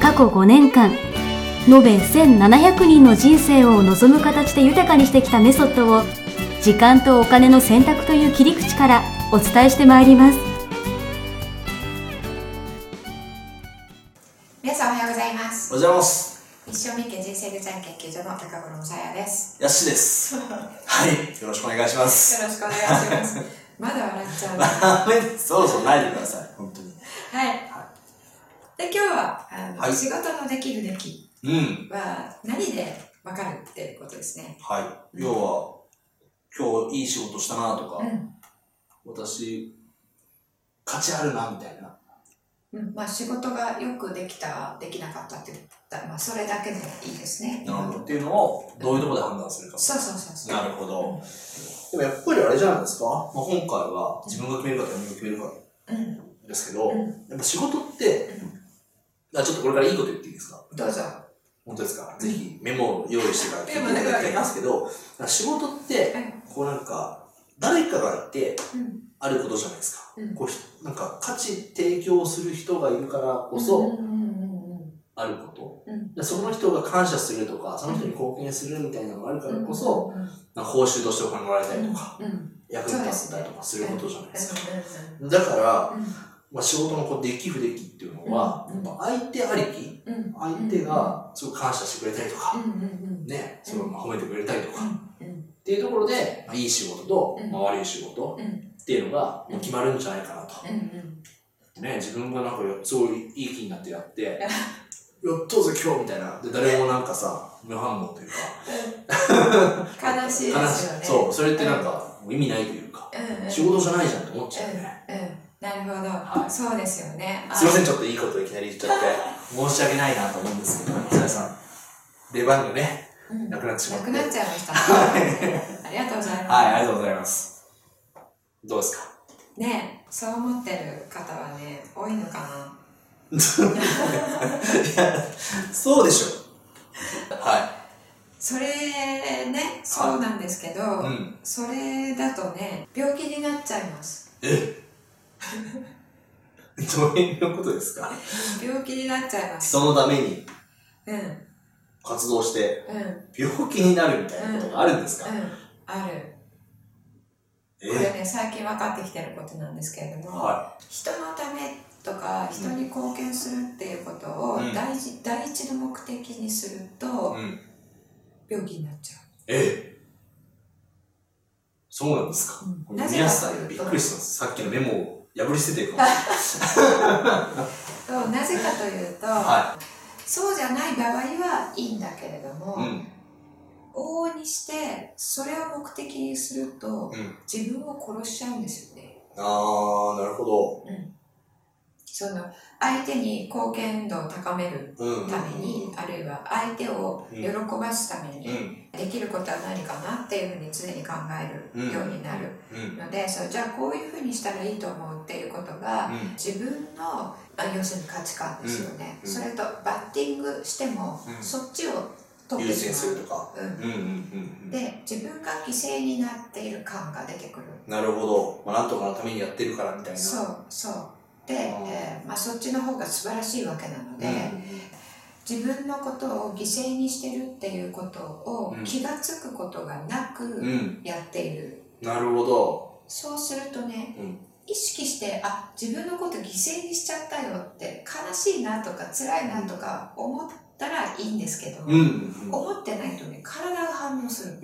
過去5年間延べ1700人の人生を望む形で豊かにしてきたメソッドを、時間とお金の選択という切り口からお伝えしてまいります。皆さんおはようございます。おはようございます。一生三家人生デザイン研究所の高衣紗彩です。やっしーです。はい、よろしくお願いします。よろしくお願いします。まだ笑っちゃうね。そうそう、泣いてください、本当に。はい、はい、で、今日ははい、仕事のできるべきは何で分かるっていうことですね。はい、要は今日いい仕事したなとか、私価値あるなみたいな、まあ、仕事がよくできた、できなかったって言ったら、まあ、それだけでいいですね。なるほど。っていうのをどういうところで判断するか。そうそうそうそう。なるほど。でもやっぱりあれじゃないですか、まあ、今回は自分が決めるか他人が決めるかですけど、やっぱ仕事って、ちょっとこれからいいこと言っていいですか？どうぞ。本当ですか？ぜひメモを用意してから聞いていただきますけど、仕事って、こうなんか、誰かがいて、あることじゃないですか。こうなんか価値提供する人がいるからこそあること、その人が感謝するとか、その人に貢献するみたいなのがあるからこそ、なんか報酬としてお金もらえたりとか、役に立ったりとかすることじゃないですか。だから、まあ、仕事のこうでき不できっていうのは、相手ありき、相手がすごく感謝してくれたりとか、ね、それを褒めてくれたりとか、っていうところで、いい仕事と、悪い仕事、っていうのが決まるんじゃないかなと、ね、自分がなんかすごいいい気になってやってやっとぜ今日みたいなで、誰もなんかさ無反応というか悲しいですよね。そう、それってなんか意味ないというか、仕事じゃないじゃんと思っちゃうね。なるほど、そうですよね。すいません、ちょっといいこといきなり言っちゃって申し訳ないなと思うんですけど、紗彩さん出番がね、なくなってしまって、なくなっちゃいました。ありがとうございます。はい、ありがとうございます。どうですかね。そう思ってる方はね、多いのかな。いや、そうでしょ。はい。それね、そうなんですけど、それだとね、病気になっちゃいます。え？どういうことですか？病気になっちゃいます。人のために活動して、病気になるみたいなことがあるんですか？ある。これね、最近分かってきてることなんですけれども、人のためとか人に貢献するっていうことを第一の目的にすると、病気になっちゃう。ええ、そうなんですか。皆さんびっくりしたんです。さっきのメモを破り捨ててるかもしれない。なぜかというと、そうじゃない場合はいいんだけれども、往々にしてそれを目的にすると、自分を殺しちゃうんですよね。ああ、なるほど。その相手に貢献度を高めるために、あるいは相手を喜ばすために、できることは何かなっていうふうに常に考えるようになるので、じゃあこういうふうにしたらいいと思うっていうことが、自分の、要するに価値観ですよね。それとバッティングしても、そっちを優先するとか、で、自分が犠牲になっている感が出てくる。なるほど、なんとかのためにやってるからみたいな。そうそう。で、そっちの方が素晴らしいわけなので、自分のことを犠牲にしてるっていうことを気がつくことがなくやっている。なるほど。そうするとね、意識して、自分のこと犠牲にしちゃったよって悲しいなとか辛いなとか思ってたらいいんですけど、思ってないとね、体が反応する。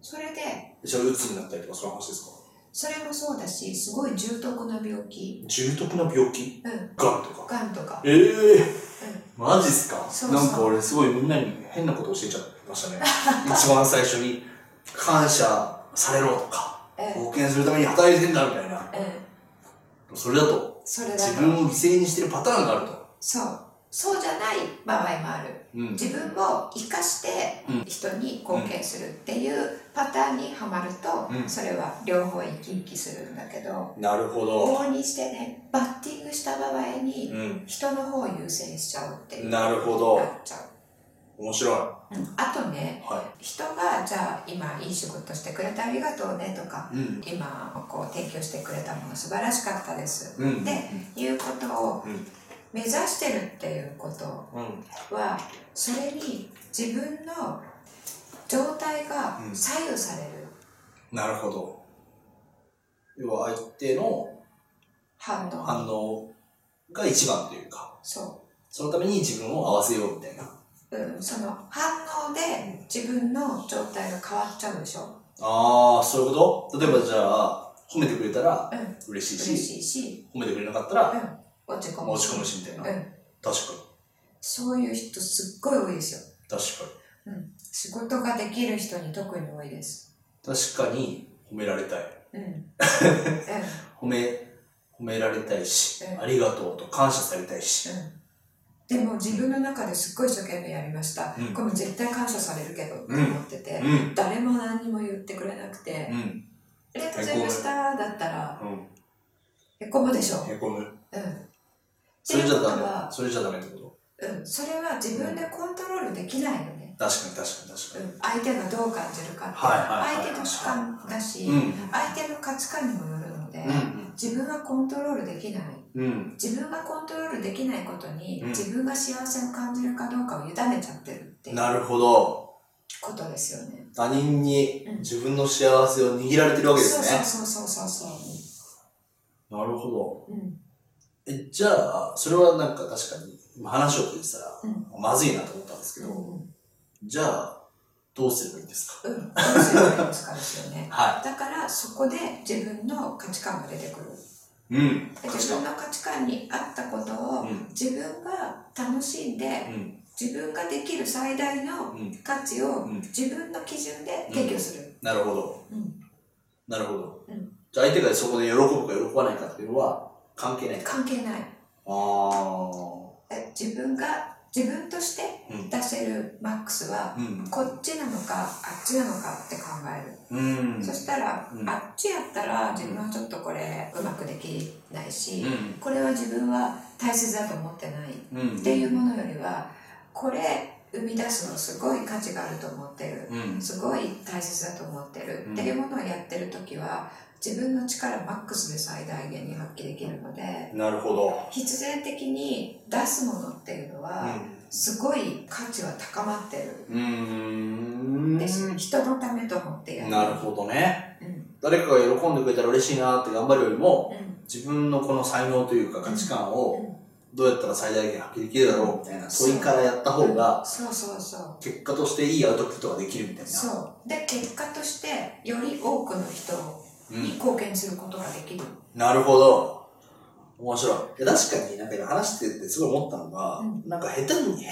それでじゃあ鬱になったりとか、そういう話ですか？それもそうだし、すごい重篤な病気。重篤な病気？がんとか。がんとか。マジっすか？そうそう。なんか俺すごいみんなに変なこと教えちゃいましたね。一番最初に感謝されろとか、貢献するために働いてんだみたいな。それだと自分を犠牲にしてるパターンがあると。そうじゃない場合もある、うん、自分を生かして人に貢献するっていうパターンにはまると、うん、それは両方生き生きするんだけど、なるほど、往々にしてね、バッティングした場合に人の方を優先しちゃうっていう、なるほど、なっちゃう。面白い。あとね、はい、人がじゃあ今いい仕事してくれてありがとうねとか、うん、今こう提供してくれたもの素晴らしかったです、うん、っていうことを目指してるっていうことは、うん、それに自分の状態が左右される、うん、なるほど。要は相手の反応が一番というか、そのために自分を合わせようみたいな、うん、その反応で自分の状態が変わっちゃうでしょ。ああ、そういうこと。例えばじゃあ褒めてくれたら嬉しい し、褒めてくれなかったら、うん、落ち込むしみたいな、うん、確かにそういう人すっごい多いですよ。確かに、うん、仕事ができる人に特に多いです。確かに褒められたい、うんうん、褒められたいし、うん、ありがとうと感謝されたいし、うん、でも自分の中ですっごい一生懸命やりました、うん、これも絶対感謝されるけどって思ってて、うん、誰も何にも言ってくれなくて、うん、ありがとうございましただったら、うん、へこむでしょ。へこむ、うん、それじゃダメってこと。うん、それは自分でコントロールできないのね、うん、確かに、うん、相手がどう感じるかって、はいはいはい、相手の主観だし、うん、相手の価値観にもよるので、うん、自分はコントロールできない、うん、自分がコントロールできないことに、うん、自分が幸せを感じるかどうかを委ねちゃってるっていう、なるほど、ことですよね。他人に自分の幸せを握られてるわけですね、うん、そう、なるほど、うん、じゃあそれはなんか確かに今話を聞いてたら、うん、まずいなと思ったんですけど、うん、じゃあどうすればいいんですか。うん、どうすればいいんですかですよね、はい、だからそこで自分の価値観が出てくる。うん、自分の価値観に合ったことを自分が楽しんで、うん、自分ができる最大の価値を自分の基準で提供する、うんうん、なるほど、うん、なるほど、うん、じゃあ相手がそこで喜ぶか喜ばないかっていうのは関係ない。関係ない。自分として出せるマックスは、うん、こっちなのかあっちなのかって考える、うん、そしたら、うん、あっちやったら自分はちょっとこれうまくできないし、うん、これは自分は大切だと思ってない、うん、っていうものよりはこれ生み出すのすごい価値があると思ってる、うん、すごい大切だと思ってる、うん、っていうものをやってるときは自分の力マックスで最大限に発揮できるので、なるほど、必然的に出すものっていうのは、うん、すごい価値は高まってる、です。人のためと思ってやる。なるほどね、うん、誰かが喜んでくれたら嬉しいなって頑張るよりも、うん、自分のこの才能というか価値観をどうやったら最大限発揮できるだろうみたいな、問いからやった方が結果としていいアウトプットができるみたいな、そうで、結果としてより多くの人をに貢献することができる、うん、なるほど、面白い。確かになんか今話しててすごい思ったのが、うん、なんか下手に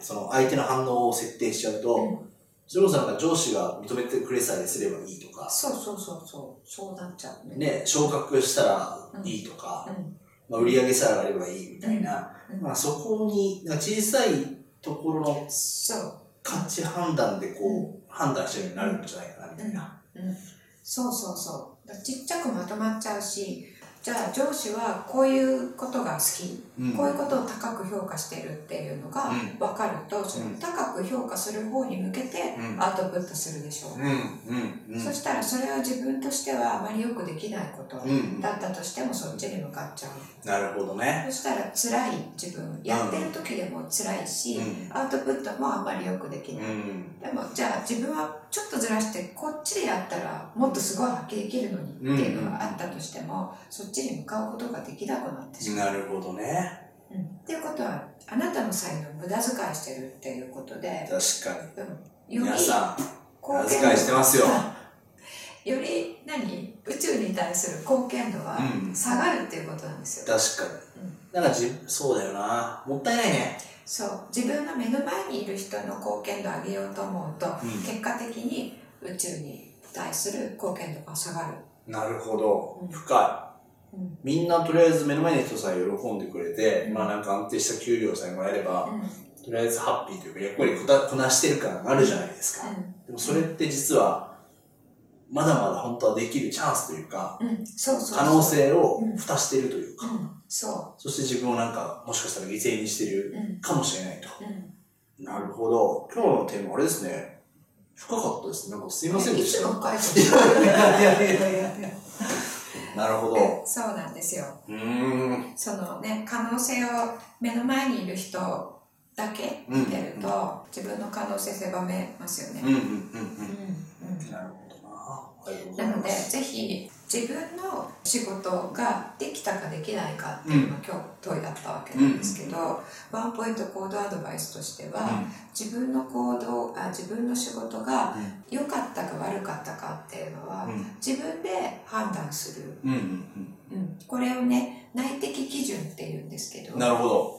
その相手の反応を設定しちゃうと、うん、それこそなんか上司が認めてくれさえすればいいとか、そうなっちゃう ね、昇格したらいいとか、うんうんまあ、売り上げさえ上がればいいみたいな、うんうんまあ、そこに小さいところの価値判断でこう、うん、判断してるようになるんじゃないかなみたいな、うんうんうんそうだ、ちっちゃくまとまっちゃうし、じゃあ上司はこういうことが好き、うん、こういうことを高く評価してるっていうのが分かると、うん、その高く評価する方に向けてアウトプットするでしょう、うんうん、そしたらそれは自分としてはあまりよくできないことだったとしてもそっちに向かっちゃう、うん、なるほどね。そしたら辛い、自分やってる時でも辛いし、うん、アウトプットもあんまりよくできない、うん、でもじゃあ自分はちょっとずらしてこっちでやったらもっとすごい発揮できるのにっていうのがあったとしても、うん、そっちに向かうことができなくなってしまう。なるほどね、うん、っていうことはあなたの才能を無駄遣いしてるっていうことで、確かに、うん、皆さん無駄遣いしてますよより宇宙に対する貢献度は下がるっていうことなんですよ、うん、確かに、うん、だからそうだよな、もったいないね。そう、自分の目の前にいる人の貢献度を上げようと思うと、うん、結果的に宇宙に対する貢献度が下がる。なるほど、深い、うん、みんなとりあえず目の前の人さえ喜んでくれて、うん、まあなんか安定した給料さえもらえれば、うん、とりあえずハッピーというか役割こなしてる感があるじゃないですか、うん、でもそれって実はまだまだ本当はできるチャンスというか、うん、そうそうそう、可能性を蓋しているというか、うんうん、そして自分をなんかもしかしたら犠牲にしてるかもしれないと、うんうん、なるほど。今日のテーマあれですね、深かったですね。なんかすいませんでした。いつも深いこといやいやいやいやなるほど。そうなんですよ。そのね、可能性を目の前にいる人だけ見てると、自分の可能性狭めますよね。なるほどな。なのでぜひ自分の仕事ができたかできないかっていうのが今日問いだったわけなんですけど、ワンポイント行動アドバイスとしては、自分の仕事が良かったか悪かったかっていうのは、自分で判断する、これをね、内的基準っていうんですけど、なるほど、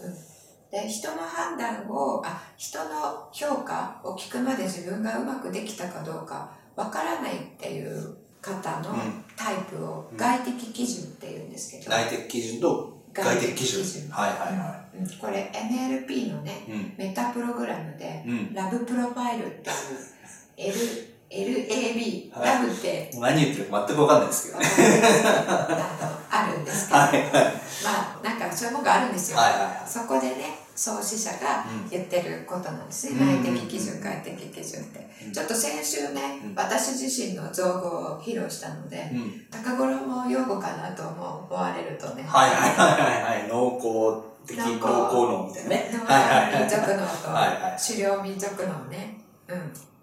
で人の判断を人の評価を聞くまで自分がうまくできたかどうかわからないっていう方のタイプを外的基準っていうんですけど、内的基準と外的基準、はいはいはい、これ NLP のね、メタプログラムで、ラブプロファイルっていう L-LAB、はい、ラブって何言ってるか全く分かんないですけどねあるんですけど、まあなんかそういうものがあるんですよ、そこでね、創始者が言ってることなんですね、内的基準、外的基準って、ちょっと先週ね、私自身の造語を披露したので、高頃も用語かなと思われるとね、農耕的農耕農みたいなね、民族農と狩猟民族農ね、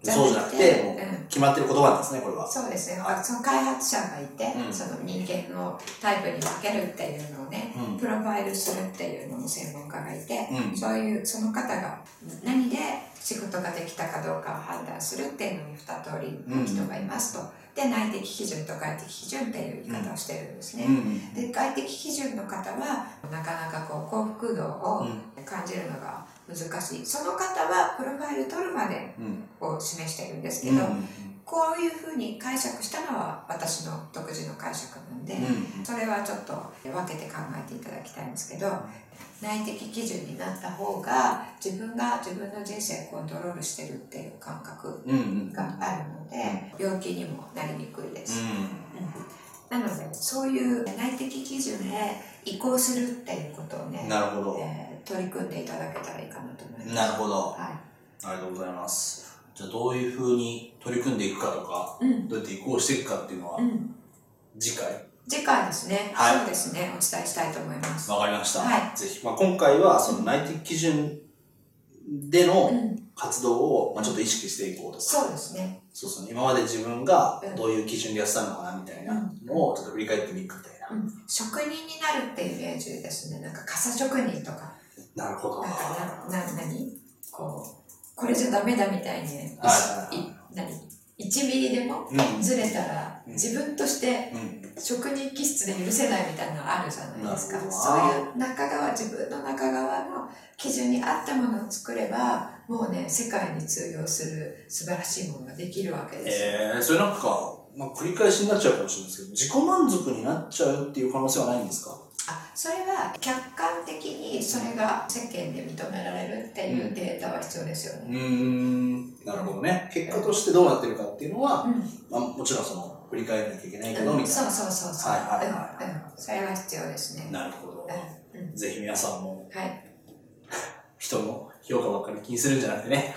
そうじゃなくて、決まってる言葉なんですね、これは。そうですね、その開発者がいて、その人間のタイプに分けるっていうのをね、プロファイルするっていうのも専門家がいて、そういうその方が何で仕事ができたかどうかを判断するっていうのに2通りの人がいますと。で、内的基準と外的基準っていう言い方をしてるんですね。で、外的基準の方はなかなかこう幸福度を感じるのが難しい。その方はプロファイル取るまでを示しているんですけど、こういうふうに解釈したのは私の独自の解釈なんで、それはちょっと分けて考えていただきたいんですけど、内的基準になった方が自分の人生をコントロールしてるっていう感覚があるので、病気にもなりにくいです。なのでそういう内的基準へ移行するっていうことをね、取り組んでいただけたらいいかなと思います。なるほど、はい、ありがとうございます。じゃあどういうふうに取り組んでいくかとか、どうやって移行していくかっていうのは、次回ですね、そうですね、お伝えしたいと思います。わかりました、ぜひ、今回はその内的基準での活動を、ちょっと意識していこうとか、そうですね、そうそう、今まで自分がどういう基準でやってたのかなみたいなのをちょっと振り返ってみるみたいな、職人になるっていうイメージですね。なんか傘職人とか、なるほど、なんか何こうこれじゃダメだみたいに、1ミリでもずれたら自分として職人気質で許せないみたいなのあるじゃないですか。そういう自分の中側の基準に合ったものを作れば、もうね、世界に通用する素晴らしいものができるわけです。それなんか、繰り返しになっちゃうかもしれないですけど、自己満足になっちゃうっていう可能性はないんですか？それは客観的にそれが世間で認められるっていうデータは必要ですよね。なるほどね。結果としてどうなってるかっていうのは、もちろんその振り返らなきゃいけないけどみたいな。そう、それは必要ですね。なるほど。ぜひ皆さんも、人の評価ばっかり気にするんじゃなくてね、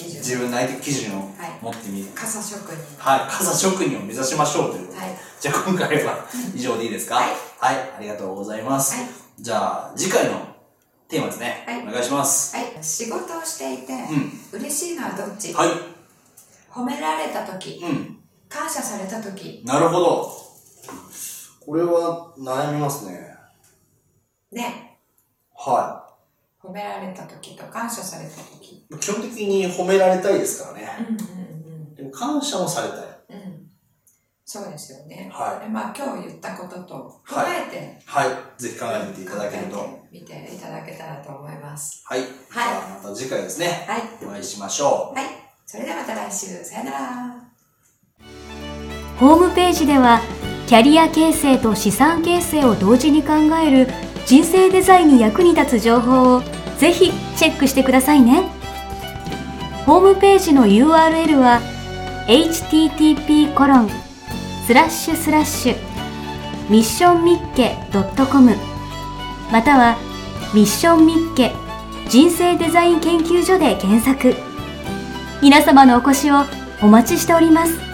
自分の内的基準を持ってみる、傘職人、傘職人を目指しましょうということで、じゃあ今回は以上でいいですか？ありがとうございます。じゃあ次回のテーマですね、お願いします。仕事をしていて嬉しいのはどっち？褒められた時、感謝された時。なるほど、これは悩みますね。褒められた時と感謝された時、基本的に褒められたいですからね。でも感謝もされたい、そうですよね。今日言ったことと考えて、ぜひ考えてみていただけると、見ていただけたらと思います。じゃあまた次回ですね、お会いしましょう。それではまた来週、さよなら。ホームページではキャリア形成と資産形成を同時に考える人生デザインに役に立つ情報をぜひチェックしてくださいね。ホームページの URL は http://missionmitke.com またはミッションミッケ人生デザイン研究所で検索。皆様のお越しをお待ちしております。